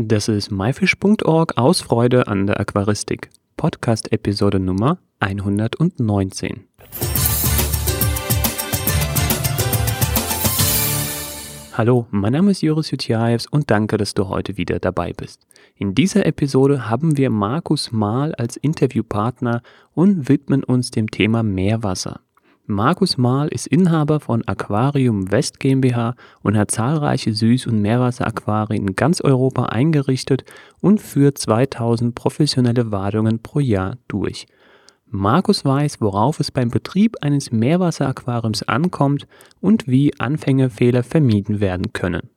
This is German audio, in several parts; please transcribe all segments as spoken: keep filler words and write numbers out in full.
Das ist myfish punkt org aus Freude an der Aquaristik. Podcast-Episode Nummer hundertneunzehn. Hallo, mein Name ist Joris Jutiajews und danke, dass du heute wieder dabei bist. In dieser Episode haben wir Markus Mahl als Interviewpartner und widmen uns dem Thema Meerwasser. Markus Mahl ist Inhaber von Aquarium West GmbH und hat zahlreiche Süß- und Meerwasseraquarien in ganz Europa eingerichtet und führt zweitausend professionelle Wadungen pro Jahr durch. Markus weiß, worauf es beim Betrieb eines Meerwasseraquariums ankommt und wie Anfängerfehler vermieden werden können.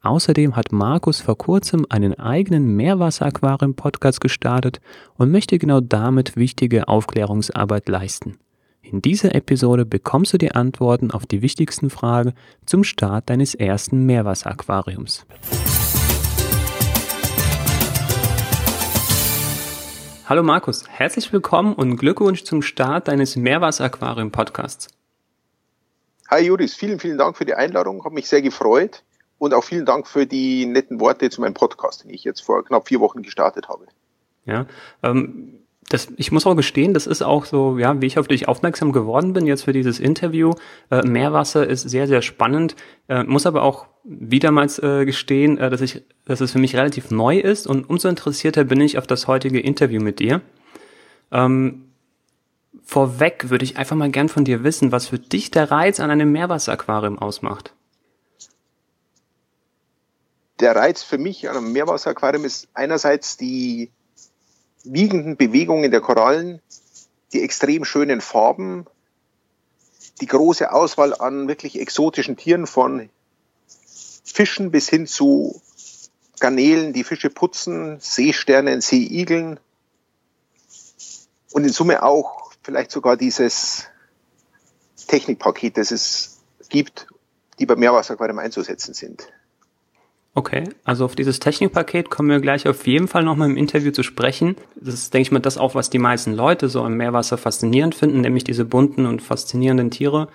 Außerdem hat Markus vor kurzem einen eigenen Meerwasseraquarium-Podcast gestartet und möchte genau damit wichtige Aufklärungsarbeit leisten. In dieser Episode bekommst du die Antworten auf die wichtigsten Fragen zum Start deines ersten Meerwasseraquariums. Hallo Markus, herzlich willkommen und Glückwunsch zum Start deines Meerwasseraquarium-Podcasts. Hi Judis, vielen, vielen Dank für die Einladung, habe mich sehr gefreut und auch vielen Dank für die netten Worte zu meinem Podcast, den ich jetzt vor knapp vier Wochen gestartet habe. Ja, ähm... Das, ich muss auch gestehen, das ist auch so, ja, wie ich auf dich aufmerksam geworden bin jetzt für dieses Interview. Äh, Meerwasser ist sehr, sehr spannend. Äh, muss aber auch wiedermals äh, gestehen, äh, dass ich, dass es für mich relativ neu ist und umso interessierter bin ich auf das heutige Interview mit dir. Ähm, vorweg würde ich einfach mal gern von dir wissen, was für dich der Reiz an einem Meerwasseraquarium ausmacht. Der Reiz für mich an einem Meerwasseraquarium ist einerseits die liegenden Bewegungen der Korallen, die extrem schönen Farben, die große Auswahl an wirklich exotischen Tieren von Fischen bis hin zu Garnelen, die Fische putzen, Seesternen, Seeigeln und in Summe auch vielleicht sogar dieses Technikpaket, das es gibt, die beim Meerwasseraquarium einzusetzen sind. Okay, also auf dieses Technikpaket kommen wir gleich auf jeden Fall nochmal im Interview zu sprechen. Das ist, denke ich mal, das auch, was die meisten Leute so im Meerwasser faszinierend finden, nämlich diese bunten und faszinierenden Tiere.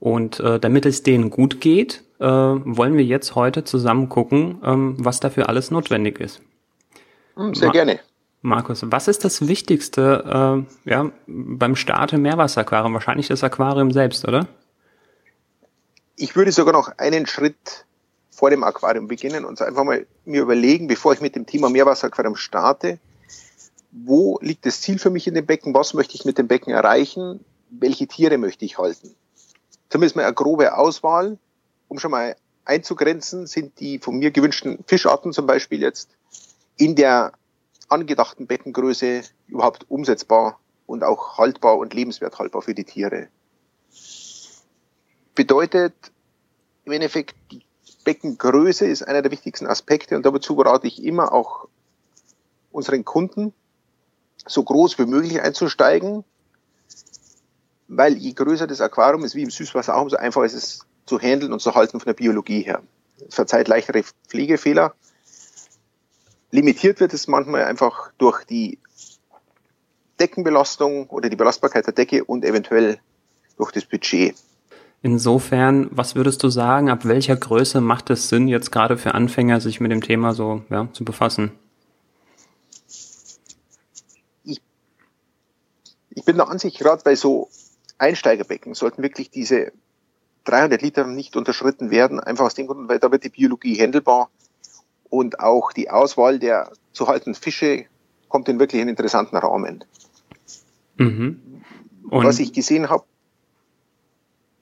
Und äh, damit es denen gut geht, äh, wollen wir jetzt heute zusammen gucken, ähm, was dafür alles notwendig ist. Sehr Ma- gerne. Markus, was ist das Wichtigste äh, ja, beim Start im Meerwasseraquarium? Wahrscheinlich das Aquarium selbst, oder? Ich würde sogar noch einen Schritt vor dem Aquarium beginnen und einfach mal mir überlegen, bevor ich mit dem Thema Meerwasseraquarium starte, wo liegt das Ziel für mich in dem Becken, was möchte ich mit dem Becken erreichen, welche Tiere möchte ich halten. Zumindest mal eine grobe Auswahl, um schon mal einzugrenzen, sind die von mir gewünschten Fischarten zum Beispiel jetzt in der angedachten Beckengröße überhaupt umsetzbar und auch haltbar und lebenswert haltbar für die Tiere. Bedeutet im Endeffekt, die Beckengröße ist einer der wichtigsten Aspekte und dazu berate ich immer auch unseren Kunden, so groß wie möglich einzusteigen, weil je größer das Aquarium ist, wie im Süßwasser auch, umso einfacher ist es zu handeln und zu halten von der Biologie her. Es verzeiht leichtere Pflegefehler. Limitiert wird es manchmal einfach durch die Deckenbelastung oder die Belastbarkeit der Decke und eventuell durch das Budget. Insofern, was würdest du sagen, ab welcher Größe macht es Sinn, jetzt gerade für Anfänger sich mit dem Thema so ja, zu befassen? Ich, ich bin der Ansicht, gerade bei so Einsteigerbecken sollten wirklich diese dreihundert Liter nicht unterschritten werden, einfach aus dem Grund, weil da wird die Biologie handelbar und auch die Auswahl der zu haltenden Fische kommt in wirklich einen interessanten Rahmen. Mhm. Und was ich gesehen habe,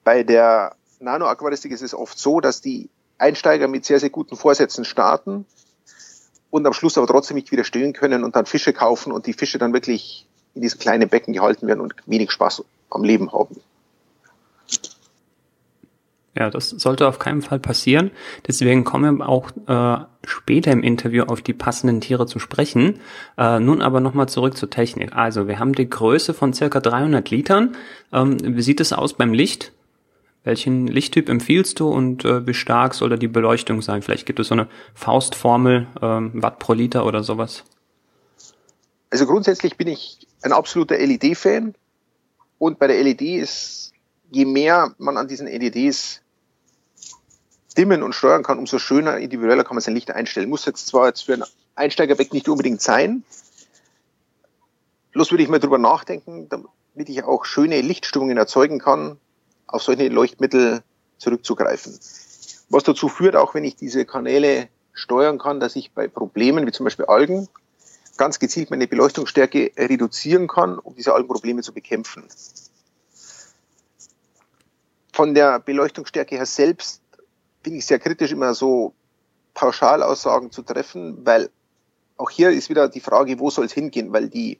bei der Nano-Aquaristik ist es oft so, dass die Einsteiger mit sehr, sehr guten Vorsätzen starten und am Schluss aber trotzdem nicht widerstehen können und dann Fische kaufen und die Fische dann wirklich in diesen kleinen Becken gehalten werden und wenig Spaß am Leben haben. Ja, das sollte auf keinen Fall passieren. Deswegen kommen wir auch äh, später im Interview auf die passenden Tiere zu sprechen. Äh, nun aber nochmal zurück zur Technik. Also wir haben die Größe von circa dreihundert Litern. Ähm, wie sieht es aus beim Licht? Welchen Lichttyp empfiehlst du und äh, wie stark soll da die Beleuchtung sein? Vielleicht gibt es so eine Faustformel, ähm, Watt pro Liter oder sowas. Also grundsätzlich bin ich ein absoluter L E D-Fan. Und bei der L E D ist, je mehr man an diesen L E Ds bestimmen und steuern kann, umso schöner, individueller kann man sein Licht einstellen. Muss jetzt zwar jetzt für einen Einsteigerbeck nicht unbedingt sein, bloß würde ich mal drüber nachdenken, damit ich auch schöne Lichtstimmungen erzeugen kann, auf solche Leuchtmittel zurückzugreifen. Was dazu führt, auch wenn ich diese Kanäle steuern kann, dass ich bei Problemen wie zum Beispiel Algen ganz gezielt meine Beleuchtungsstärke reduzieren kann, um diese Algenprobleme zu bekämpfen. Von der Beleuchtungsstärke her selbst bin ich sehr kritisch, immer so Pauschalaussagen zu treffen, weil auch hier ist wieder die Frage, wo soll es hingehen, weil die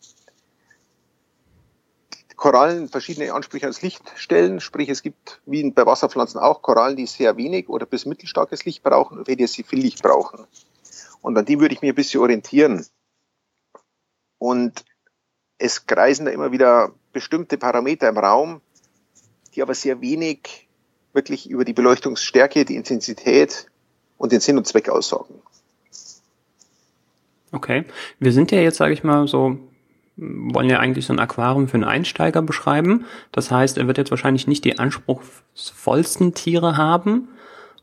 Korallen verschiedene Ansprüche ans Licht stellen, sprich es gibt, wie bei Wasserpflanzen auch, Korallen, die sehr wenig oder bis mittelstarkes Licht brauchen und welche, die viel Licht brauchen. Und an dem würde ich mich ein bisschen orientieren. Und es kreisen da immer wieder bestimmte Parameter im Raum, die aber sehr wenig wirklich über die Beleuchtungsstärke, die Intensität und den Sinn und Zweck aussagen. Okay, wir sind ja jetzt, sage ich mal, so... wollen ja eigentlich so ein Aquarium für einen Einsteiger beschreiben. Das heißt, er wird jetzt wahrscheinlich nicht die anspruchsvollsten Tiere haben.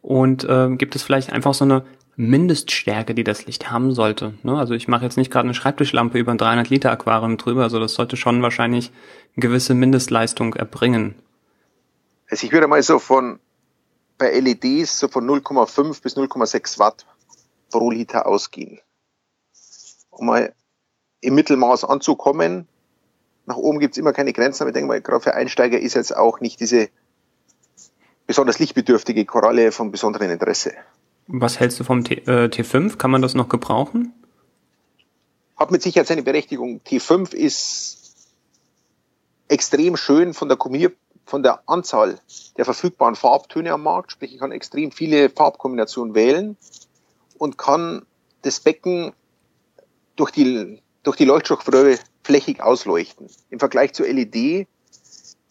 Und äh, gibt es vielleicht einfach so eine Mindeststärke, die das Licht haben sollte? Ne? Also ich mache jetzt nicht gerade eine Schreibtischlampe über ein dreihundert Liter Aquarium drüber. Also das sollte schon wahrscheinlich eine gewisse Mindestleistung erbringen. Also ich würde mal so von, bei L E Ds so von null Komma fünf bis null Komma sechs Watt pro Liter ausgehen. Um mal im Mittelmaß anzukommen. Nach oben gibt es immer keine Grenzen, aber ich denke mal, gerade für Einsteiger ist jetzt auch nicht diese besonders lichtbedürftige Koralle von besonderem Interesse. Was hältst du vom T, äh, T fünf? Kann man das noch gebrauchen? Hat mit Sicherheit seine Berechtigung. T fünf ist extrem schön von der, von der Anzahl der verfügbaren Farbtöne am Markt, sprich ich kann extrem viele Farbkombinationen wählen und kann das Becken durch die durch die Leuchtstoffröhre flächig ausleuchten. Im Vergleich zur L E D,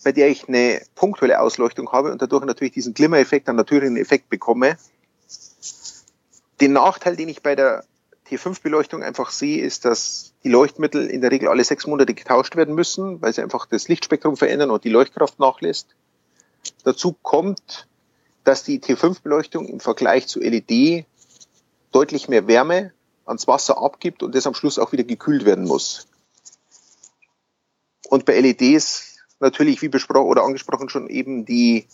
bei der ich eine punktuelle Ausleuchtung habe und dadurch natürlich diesen Glimmereffekt, einen natürlichen Effekt bekomme. Den Nachteil, den ich bei der T fünf Beleuchtung einfach sehe, ist, dass die Leuchtmittel in der Regel alle sechs Monate getauscht werden müssen, weil sie einfach das Lichtspektrum verändern und die Leuchtkraft nachlässt. Dazu kommt, dass die T fünf Beleuchtung im Vergleich zu L E D deutlich mehr Wärme ans Wasser abgibt und das am Schluss auch wieder gekühlt werden muss. Und bei L E Ds natürlich, wie besprochen oder angesprochen, schon eben die,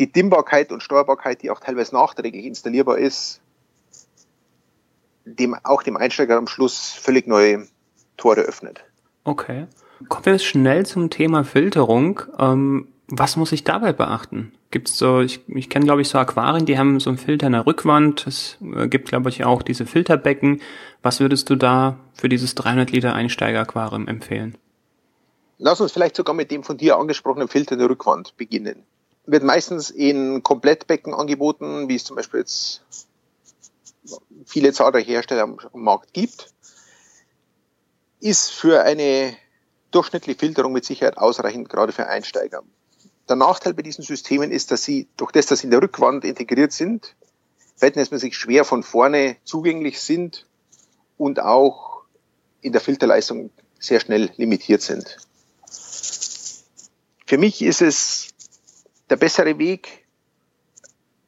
die Dimmbarkeit und Steuerbarkeit, die auch teilweise nachträglich installierbar ist, dem auch dem Einsteiger am Schluss völlig neue Tore öffnet. Okay. Kommen wir jetzt schnell zum Thema Filterung. Ähm, was muss ich dabei beachten? Gibt's so, ich, ich kenne, glaube ich, so Aquarien, die haben so einen Filter in der Rückwand. Es gibt, glaube ich, auch diese Filterbecken. Was würdest du da für dieses dreihundert Liter Einsteiger-Aquarium empfehlen? Lass uns vielleicht sogar mit dem von dir angesprochenen Filter in der Rückwand beginnen. Wird meistens in Komplettbecken angeboten, wie es zum Beispiel jetzt viele zahlreiche Hersteller am, am Markt gibt. Ist für eine durchschnittliche Filterung mit Sicherheit ausreichend, gerade für Einsteiger. Der Nachteil bei diesen Systemen ist, dass sie durch das, dass sie in der Rückwand integriert sind, verhältnismäßig schwer von vorne zugänglich sind und auch in der Filterleistung sehr schnell limitiert sind. Für mich ist es der bessere Weg,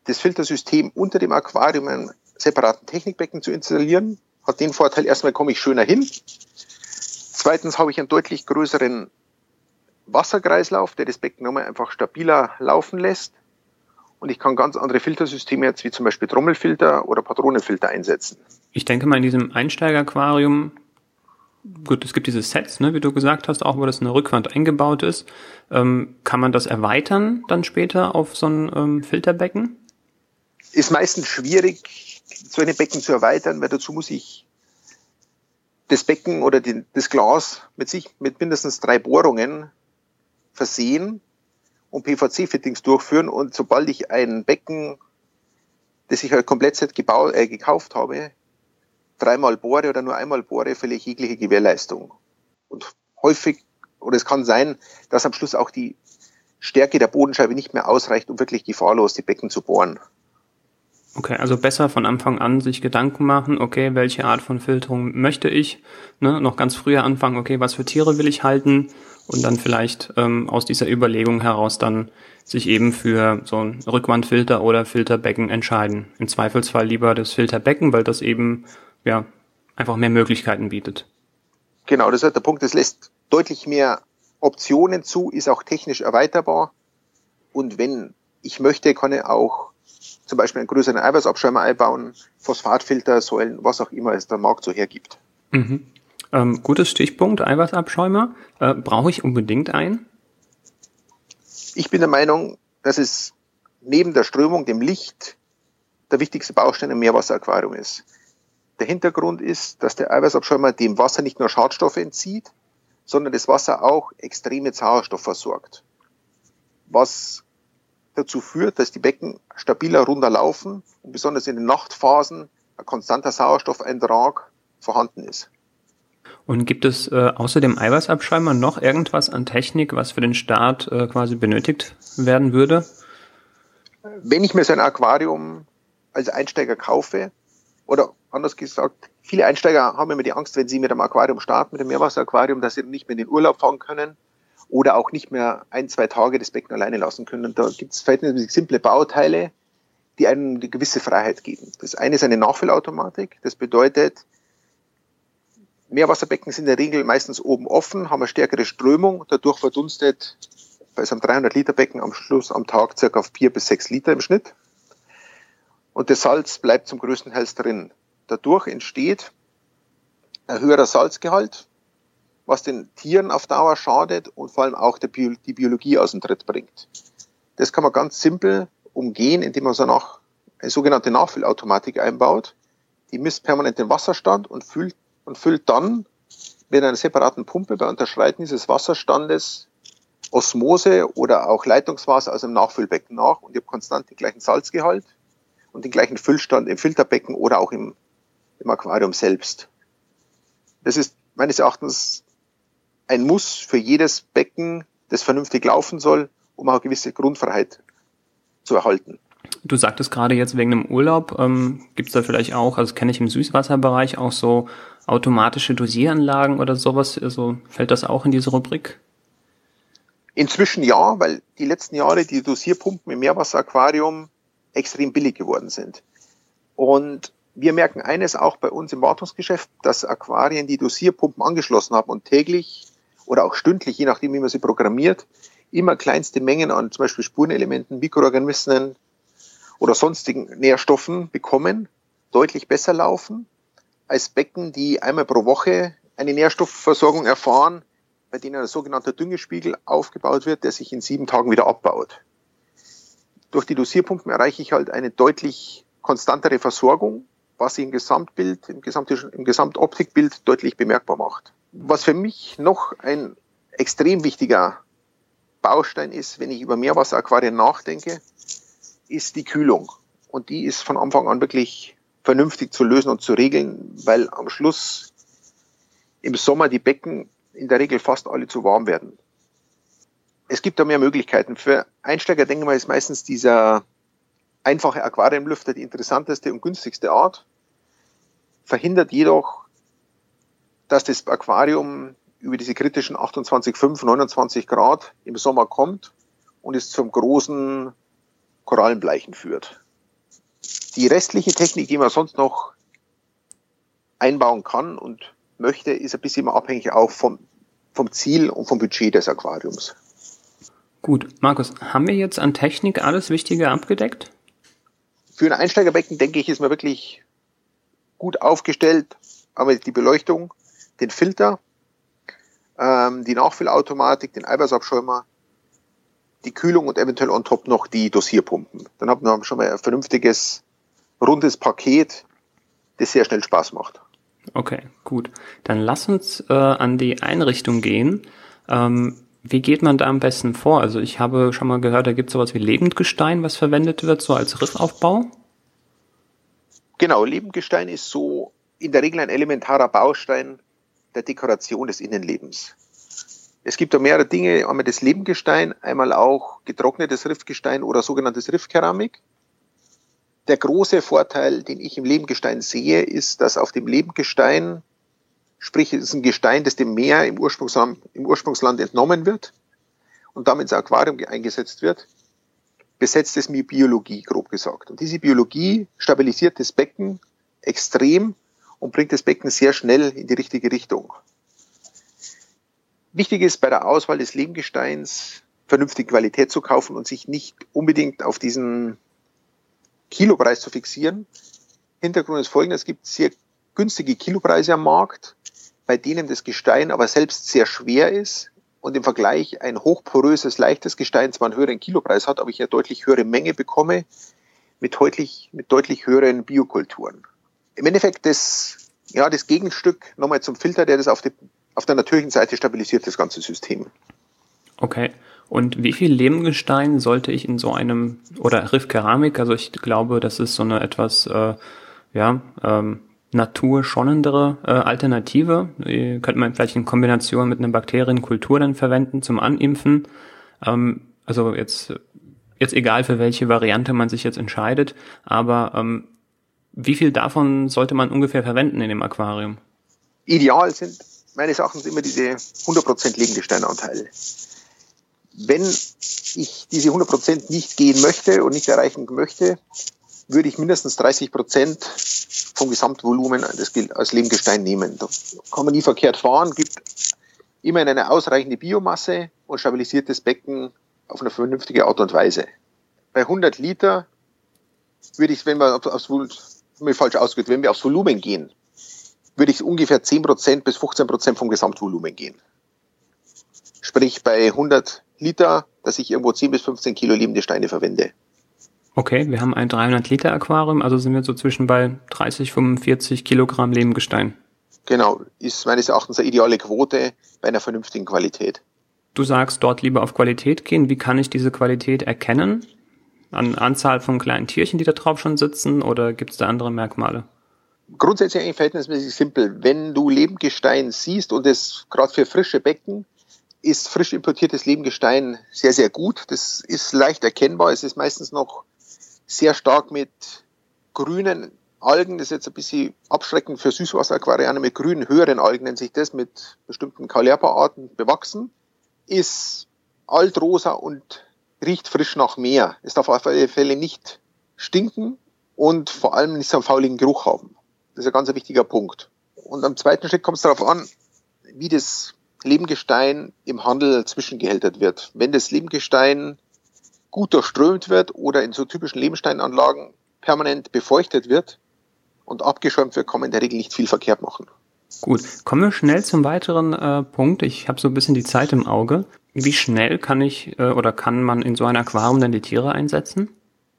das Filtersystem unter dem Aquarium in einem separaten Technikbecken zu installieren. Hat den Vorteil, erstmal komme ich schöner hin. Zweitens habe ich einen deutlich größeren Wasserkreislauf, der das Becken nochmal einfach stabiler laufen lässt. Und ich kann ganz andere Filtersysteme jetzt, wie zum Beispiel Trommelfilter oder Patronenfilter einsetzen. Ich denke mal, in diesem Einsteiger-Aquarium, gut, es gibt diese Sets, ne, wie du gesagt hast, auch wo das in der Rückwand eingebaut ist. Ähm, kann man das erweitern dann später auf so ein ähm, Filterbecken? Ist meistens schwierig, so ein Becken zu erweitern, weil dazu muss ich das Becken oder den, das Glas mit sich mit mindestens drei Bohrungen versehen und P V C-Fittings durchführen. Und sobald ich ein Becken, das ich halt komplett set gebaut, äh, gekauft habe, dreimal bohre oder nur einmal bohre, verliere ich jegliche Gewährleistung. Und häufig, oder es kann sein, dass am Schluss auch die Stärke der Bodenscheibe nicht mehr ausreicht, um wirklich gefahrlos die Becken zu bohren. Okay, also besser von Anfang an sich Gedanken machen, okay, welche Art von Filterung möchte ich, ne? Noch ganz früher anfangen, okay, was für Tiere will ich halten und dann vielleicht ähm, aus dieser Überlegung heraus dann sich eben für so einen Rückwandfilter oder Filterbecken entscheiden. Im Zweifelsfall lieber das Filterbecken, weil das eben ja einfach mehr Möglichkeiten bietet. Genau, das ist der Punkt, das lässt deutlich mehr Optionen zu, ist auch technisch erweiterbar und wenn ich möchte, kann ich auch zum Beispiel einen größeren Eiweißabschäumer einbauen, Phosphatfilter, Säulen, was auch immer es der Markt so hergibt. Mhm. Ähm, gutes Stichpunkt, Eiweißabschäumer. Äh, brauche ich unbedingt einen? Ich bin der Meinung, dass es neben der Strömung, dem Licht, der wichtigste Baustein im Meerwasseraquarium ist. Der Hintergrund ist, dass der Eiweißabschäumer dem Wasser nicht nur Schadstoffe entzieht, sondern das Wasser auch extreme Sauerstoff versorgt. Was dazu führt, dass die Becken stabiler runter laufen und besonders in den Nachtphasen ein konstanter Sauerstoffeintrag vorhanden ist. Und gibt es äh, außer dem Eiweißabschäumer noch irgendwas an Technik, was für den Start äh, quasi benötigt werden würde? Wenn ich mir so ein Aquarium als Einsteiger kaufe, oder anders gesagt, viele Einsteiger haben immer die Angst, wenn sie mit einem Aquarium starten, mit einem Meerwasseraquarium, dass sie nicht mehr in den Urlaub fahren können, oder auch nicht mehr ein, zwei Tage das Becken alleine lassen können. Und da gibt es verhältnismäßig simple Bauteile, die einem eine gewisse Freiheit geben. Das eine ist eine Nachfüllautomatik. Das bedeutet, Meerwasserbecken sind in der Regel meistens oben offen, haben eine stärkere Strömung. Dadurch verdunstet bei so einem dreihundert Liter Becken am Schluss am Tag ca. vier bis sechs Liter im Schnitt. Und das Salz bleibt zum größten Teil drin. Dadurch entsteht ein höherer Salzgehalt, was den Tieren auf Dauer schadet und vor allem auch die Biologie aus dem Tritt bringt. Das kann man ganz simpel umgehen, indem man so nach, eine sogenannte Nachfüllautomatik einbaut. Die misst permanent den Wasserstand und füllt, und füllt dann mit einer separaten Pumpe bei Unterschreiten dieses Wasserstandes Osmose oder auch Leitungswasser aus dem Nachfüllbecken nach und ihr habt konstant den gleichen Salzgehalt und den gleichen Füllstand im Filterbecken oder auch im, im Aquarium selbst. Das ist meines Erachtens ein Muss für jedes Becken, das vernünftig laufen soll, um auch eine gewisse Grundfreiheit zu erhalten. Du sagtest gerade jetzt wegen dem Urlaub, ähm, gibt es da vielleicht auch, also kenne ich im Süßwasserbereich auch so automatische Dosieranlagen oder sowas, also fällt das auch in diese Rubrik? Inzwischen ja, weil die letzten Jahre die Dosierpumpen im Meerwasseraquarium extrem billig geworden sind. Und wir merken eines auch bei uns im Wartungsgeschäft, dass Aquarien die Dosierpumpen angeschlossen haben und täglich oder auch stündlich, je nachdem wie man sie programmiert, immer kleinste Mengen an zum Beispiel Spurenelementen, Mikroorganismen oder sonstigen Nährstoffen bekommen, deutlich besser laufen als Becken, die einmal pro Woche eine Nährstoffversorgung erfahren, bei denen ein sogenannter Düngespiegel aufgebaut wird, der sich in sieben Tagen wieder abbaut. Durch die Dosierpumpen erreiche ich halt eine deutlich konstantere Versorgung, was sich im Gesamtbild, im, Gesamt, im Gesamtoptikbild deutlich bemerkbar macht. Was für mich noch ein extrem wichtiger Baustein ist, wenn ich über Meerwasseraquarien nachdenke, ist die Kühlung. Und die ist von Anfang an wirklich vernünftig zu lösen und zu regeln, weil am Schluss im Sommer die Becken in der Regel fast alle zu warm werden. Es gibt da mehr Möglichkeiten. Für Einsteiger, denke ich mal, ist meistens dieser einfache Aquariumlüfter die interessanteste und günstigste Art, verhindert jedoch, dass das Aquarium über diese kritischen achtundzwanzig Komma fünf, neunundzwanzig Grad im Sommer kommt und es zum großen Korallenbleichen führt. Die restliche Technik, die man sonst noch einbauen kann und möchte, ist ein bisschen abhängig auch vom, vom Ziel und vom Budget des Aquariums. Gut, Markus, haben wir jetzt an Technik alles Wichtige abgedeckt? Für ein Einsteigerbecken, denke ich, ist man wirklich gut aufgestellt. Aber die Beleuchtung, den Filter, ähm, die Nachfüllautomatik, den Eiweißabschäumer, die Kühlung und eventuell on top noch die Dosierpumpen. Dann hat man schon mal ein vernünftiges, rundes Paket, das sehr schnell Spaß macht. Okay, gut. Dann lass uns äh, an die Einrichtung gehen. Ähm Wie geht man da am besten vor? Also ich habe schon mal gehört, da gibt es sowas wie Lebendgestein, was verwendet wird, so als Riffaufbau. Genau, Lebendgestein ist so in der Regel ein elementarer Baustein der Dekoration des Innenlebens. Es gibt da mehrere Dinge, einmal das Lebendgestein, einmal auch getrocknetes Riffgestein oder sogenanntes Riffkeramik. Der große Vorteil, den ich im Lehmgestein sehe, ist, dass auf dem Lehmgestein, sprich es ist ein Gestein, das dem Meer im Ursprungsland, im Ursprungsland entnommen wird und damit ins Aquarium eingesetzt wird, besetzt es mit Biologie, grob gesagt. Und diese Biologie stabilisiert das Becken extrem und bringt das Becken sehr schnell in die richtige Richtung. Wichtig ist bei der Auswahl des Lehmgesteins, vernünftige Qualität zu kaufen und sich nicht unbedingt auf diesen Kilopreis zu fixieren. Hintergrund ist folgendes: Es gibt sehr günstige Kilopreise am Markt, bei denen das Gestein aber selbst sehr schwer ist und im Vergleich ein hochporöses, leichtes Gestein zwar einen höheren Kilopreis hat, aber ich eine deutlich höhere Menge bekomme mit deutlich, mit deutlich höheren Biokulturen. Im Endeffekt das, ja, das Gegenstück nochmal zum Filter, der das auf, die, auf der natürlichen Seite stabilisiert, das ganze System. Okay. Und wie viel Lehmgestein sollte ich in so einem, oder Riffkeramik, also ich glaube, das ist so eine etwas äh, ja, ähm, naturschonendere äh, Alternative. Die könnte man vielleicht in Kombination mit einer Bakterienkultur dann verwenden zum Animpfen. Ähm, also jetzt, jetzt egal, für welche Variante man sich jetzt entscheidet, aber ähm, wie viel davon sollte man ungefähr verwenden in dem Aquarium? Ideal sind meines Erachtens immer diese hundert Prozent Lehmgesteinanteile. Wenn ich diese hundert Prozent nicht gehen möchte und nicht erreichen möchte, würde ich mindestens dreißig Prozent vom Gesamtvolumen als Lehmgestein nehmen. Da kann man nie verkehrt fahren, gibt immerhin eine ausreichende Biomasse und stabilisiert das Becken auf eine vernünftige Art und Weise. Bei hundert Liter würde ich, wenn wir aufs, mir falsch ausgeht, wenn wir aufs Volumen gehen, würde ich ungefähr zehn Prozent bis fünfzehn Prozent vom Gesamtvolumen gehen. Sprich bei hundert Liter, dass ich irgendwo zehn bis fünfzehn Kilo lebende Steine verwende. Okay, wir haben ein dreihundert Liter Aquarium, also sind wir so zwischen bei dreißig, fünfundvierzig Kilogramm Lehmgestein. Genau, ist meines Erachtens eine ideale Quote bei einer vernünftigen Qualität. Du sagst, dort lieber auf Qualität gehen. Wie kann ich diese Qualität erkennen? An Anzahl von kleinen Tierchen, die da drauf schon sitzen, oder gibt es da andere Merkmale? Grundsätzlich eigentlich verhältnismäßig simpel. Wenn du Lehmgestein siehst und es gerade für frische Becken, ist frisch importiertes Lehmgestein sehr, sehr gut. Das ist leicht erkennbar. Es ist meistens noch sehr stark mit grünen Algen. Das ist jetzt ein bisschen abschreckend für Süßwasseraquarianer. Mit grünen, höheren Algen nennt sich das, mit bestimmten Kaulerpa-Arten bewachsen. Ist altrosa und riecht frisch nach Meer. Es darf auf alle Fälle nicht stinken und vor allem nicht so einen fauligen Geruch haben. Das ist ein ganz wichtiger Punkt. Und am zweiten Schritt kommt es darauf an, wie das Lehmgestein im Handel zwischengehältert wird. Wenn das Lehmgestein gut durchströmt wird oder in so typischen Lehmsteinanlagen permanent befeuchtet wird und abgeschäumt wird, kann man in der Regel nicht viel verkehrt machen. Gut, kommen wir schnell zum weiteren äh, Punkt. Ich habe so ein bisschen die Zeit im Auge. Wie schnell kann ich äh, oder kann man in so ein Aquarium dann die Tiere einsetzen?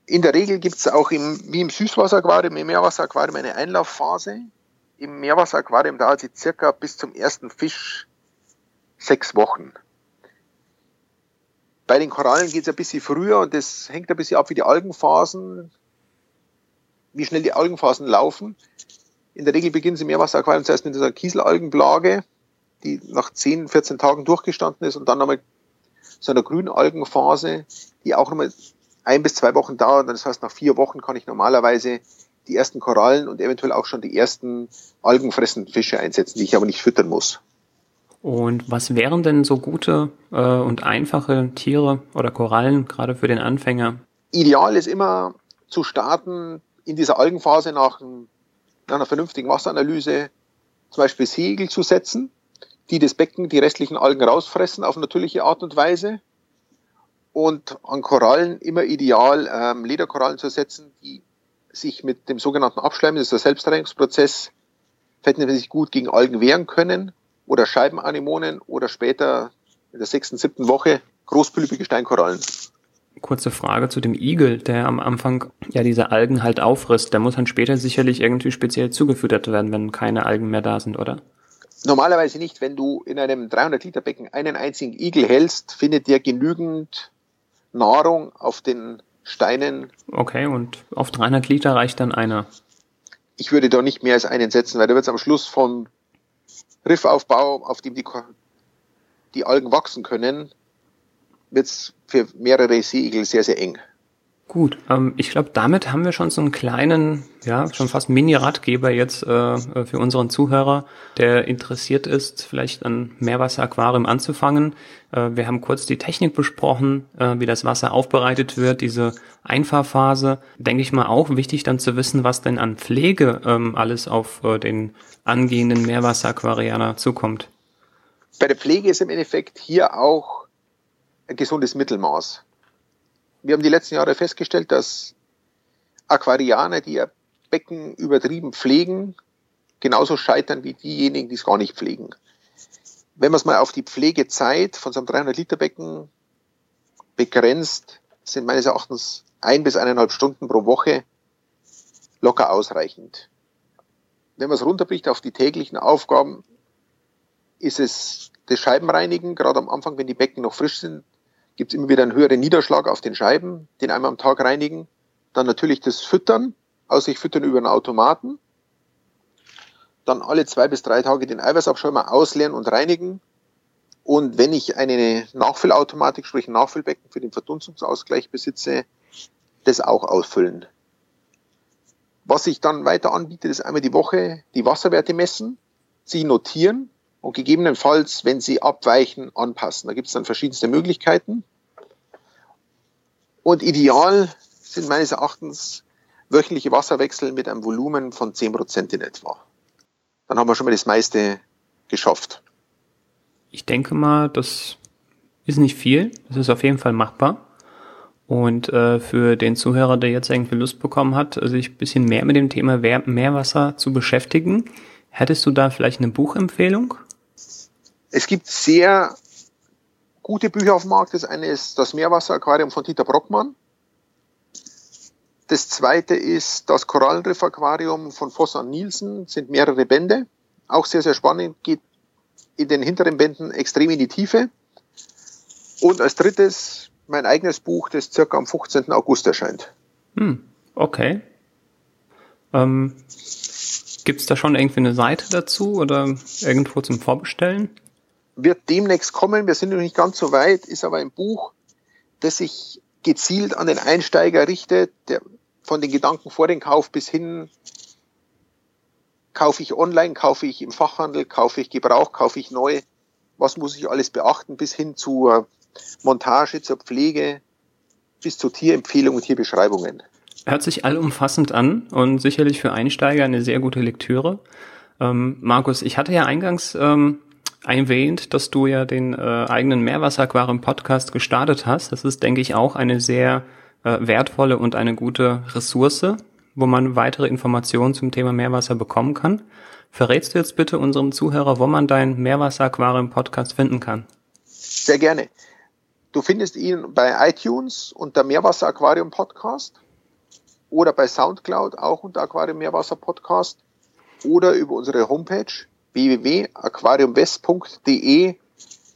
In der Regel gibt es auch im, wie im Süßwasseraquarium, im Meerwasseraquarium eine Einlaufphase. Im Meerwasseraquarium dauert sie circa bis zum ersten Fisch sechs Wochen. Bei den Korallen geht es ein bisschen früher und das hängt ein bisschen ab, wie die Algenphasen, wie schnell die Algenphasen laufen. In der Regel beginnen sie im Meerwasseraquarium zuerst mit dieser Kieselalgenplage, die nach zehn, vierzehn Tagen durchgestanden ist, und dann nochmal so einer grünen Algenphase, die auch nochmal ein bis zwei Wochen dauert. Das heißt, nach vier Wochen kann ich normalerweise die ersten Korallen und eventuell auch schon die ersten algenfressenden Fische einsetzen, die ich aber nicht füttern muss. Und was wären denn so gute äh, und einfache Tiere oder Korallen, gerade für den Anfänger? Ideal ist immer zu starten in dieser Algenphase nach, nach einer vernünftigen Wasseranalyse, zum Beispiel Segel zu setzen, die das Becken, die restlichen Algen rausfressen auf natürliche Art und Weise. Und an Korallen immer ideal ähm, Lederkorallen zu setzen, die sich mit dem sogenannten Abschleimen, das ist der Selbstreinigungsprozess, verhältnismäßig gut gegen Algen wehren können. Oder Scheibenanemonen oder später in der sechsten, siebten Woche großblütige Steinkorallen. Kurze Frage zu dem Igel, der am Anfang ja diese Algen halt auffrisst. Der muss dann später sicherlich irgendwie speziell zugefüttert werden, wenn keine Algen mehr da sind, oder? Normalerweise nicht. Wenn du in einem dreihundert Liter Becken einen einzigen Igel hältst, findet der genügend Nahrung auf den Steinen. Okay, und auf dreihundert Liter reicht dann einer? Ich würde da nicht mehr als einen setzen, weil da wird es am Schluss von Riffaufbau, auf dem die, die Algen wachsen können, wird es für mehrere Seeigel sehr, sehr eng. Gut, ähm, ich glaube, damit haben wir schon so einen kleinen, ja, schon fast Mini-Ratgeber jetzt äh, für unseren Zuhörer, der interessiert ist, vielleicht ein Meerwasseraquarium anzufangen. Äh, wir haben kurz die Technik besprochen, äh, wie das Wasser aufbereitet wird, diese Einfahrphase. Denke ich mal auch wichtig dann zu wissen, was denn an Pflege ähm, alles auf äh, den angehenden Meerwasseraquarianer zukommt. Bei der Pflege ist im Endeffekt hier auch ein gesundes Mittelmaß. Wir haben die letzten Jahre festgestellt, dass Aquarianer, die ihr Becken übertrieben pflegen, genauso scheitern wie diejenigen, die es gar nicht pflegen. Wenn man es mal auf die Pflegezeit von so einem dreihundert Liter Becken begrenzt, sind meines Erachtens ein bis eineinhalb Stunden pro Woche locker ausreichend. Wenn man es runterbricht auf die täglichen Aufgaben, ist es das Scheibenreinigen, gerade am Anfang, wenn die Becken noch frisch sind, gibt es immer wieder einen höheren Niederschlag auf den Scheiben, den einmal am Tag reinigen. Dann natürlich das Füttern, außer ich füttern über einen Automaten. Dann alle zwei bis drei Tage den Eiweißabschäumer ausleeren und reinigen. Und wenn ich eine Nachfüllautomatik, sprich ein Nachfüllbecken für den Verdunstungsausgleich besitze, das auch ausfüllen. Was ich dann weiter anbiete, ist einmal die Woche die Wasserwerte messen, sie notieren. Und gegebenenfalls, wenn sie abweichen, anpassen. Da gibt es dann verschiedenste Möglichkeiten. Und ideal sind meines Erachtens wöchentliche Wasserwechsel mit einem Volumen von zehn Prozent in etwa. Dann haben wir schon mal das meiste geschafft. Ich denke mal, das ist nicht viel. Das ist auf jeden Fall machbar. Und äh, für den Zuhörer, der jetzt irgendwie Lust bekommen hat, sich ein bisschen mehr mit dem Thema Meerwasser zu beschäftigen, hättest du da vielleicht eine Buchempfehlung? Es gibt sehr gute Bücher auf dem Markt. Das eine ist das Meerwasseraquarium von Dieter Brockmann. Das zweite ist das Korallenriffaquarium von Voss an Nielsen. Das sind mehrere Bände. Auch sehr, sehr spannend. Geht in den hinteren Bänden extrem in die Tiefe. Und als drittes mein eigenes Buch, das circa am fünfzehnten August erscheint. Hm, okay. Ähm, gibt es da schon irgendwie eine Seite dazu oder irgendwo zum Vorbestellen? Wird demnächst kommen, wir sind noch nicht ganz so weit, ist aber ein Buch, das sich gezielt an den Einsteiger richtet, der von den Gedanken vor dem Kauf bis hin, kaufe ich online, kaufe ich im Fachhandel, kaufe ich Gebrauch, kaufe ich neu, was muss ich alles beachten, bis hin zur Montage, zur Pflege, bis zu Tierempfehlungen und Tierbeschreibungen. Hört sich allumfassend an und sicherlich für Einsteiger eine sehr gute Lektüre. Ähm, Markus, ich hatte ja eingangs ähm, erwähnt, dass du ja den äh, eigenen Meerwasseraquarium-Podcast gestartet hast. Das ist, denke ich, auch eine sehr äh, wertvolle und eine gute Ressource, wo man weitere Informationen zum Thema Meerwasser bekommen kann. Verrätst du jetzt bitte unserem Zuhörer, wo man deinen Meerwasseraquarium-Podcast finden kann? Sehr gerne. Du findest ihn bei iTunes unter Meerwasseraquarium-Podcast. Oder bei Soundcloud, auch unter Aquarium Meerwasser Podcast. Oder über unsere Homepage w w w punkt aquarium west punkt d e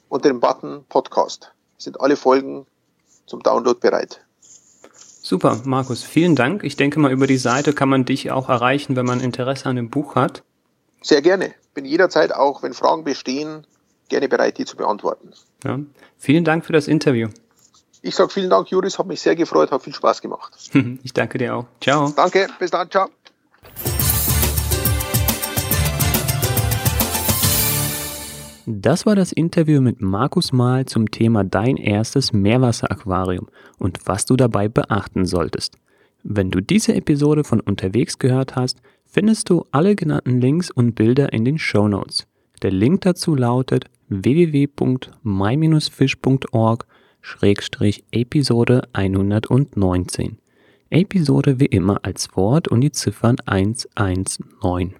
unter dem Button Podcast. Sind alle Folgen zum Download bereit. Super, Markus, vielen Dank. Ich denke mal, über die Seite kann man dich auch erreichen, wenn man Interesse an dem Buch hat. Sehr gerne. Bin jederzeit auch, wenn Fragen bestehen, gerne bereit, die zu beantworten. Ja. Vielen Dank für das Interview. Ich sage vielen Dank, Joris, hat mich sehr gefreut, hat viel Spaß gemacht. Ich danke dir auch. Ciao. Danke, bis dann, ciao. Das war das Interview mit Markus Mahl zum Thema Dein erstes Meerwasseraquarium und was du dabei beachten solltest. Wenn du diese Episode von unterwegs gehört hast, findest du alle genannten Links und Bilder in den Shownotes. Der Link dazu lautet w w w punkt my fish punkt org Episode hundertneunzehn. Episode wie immer als Wort und die Ziffern hundertneunzehn.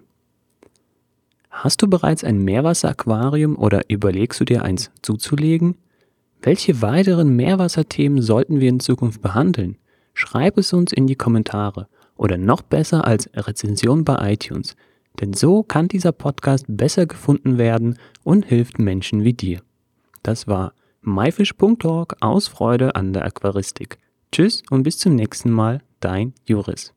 Hast du bereits ein Meerwasseraquarium oder überlegst du dir eins zuzulegen? Welche weiteren Meerwasserthemen sollten wir in Zukunft behandeln? Schreib es uns in die Kommentare oder noch besser als Rezension bei iTunes, denn so kann dieser Podcast besser gefunden werden und hilft Menschen wie dir. Das war myfish punkt org aus Freude an der Aquaristik. Tschüss und bis zum nächsten Mal, dein Joris.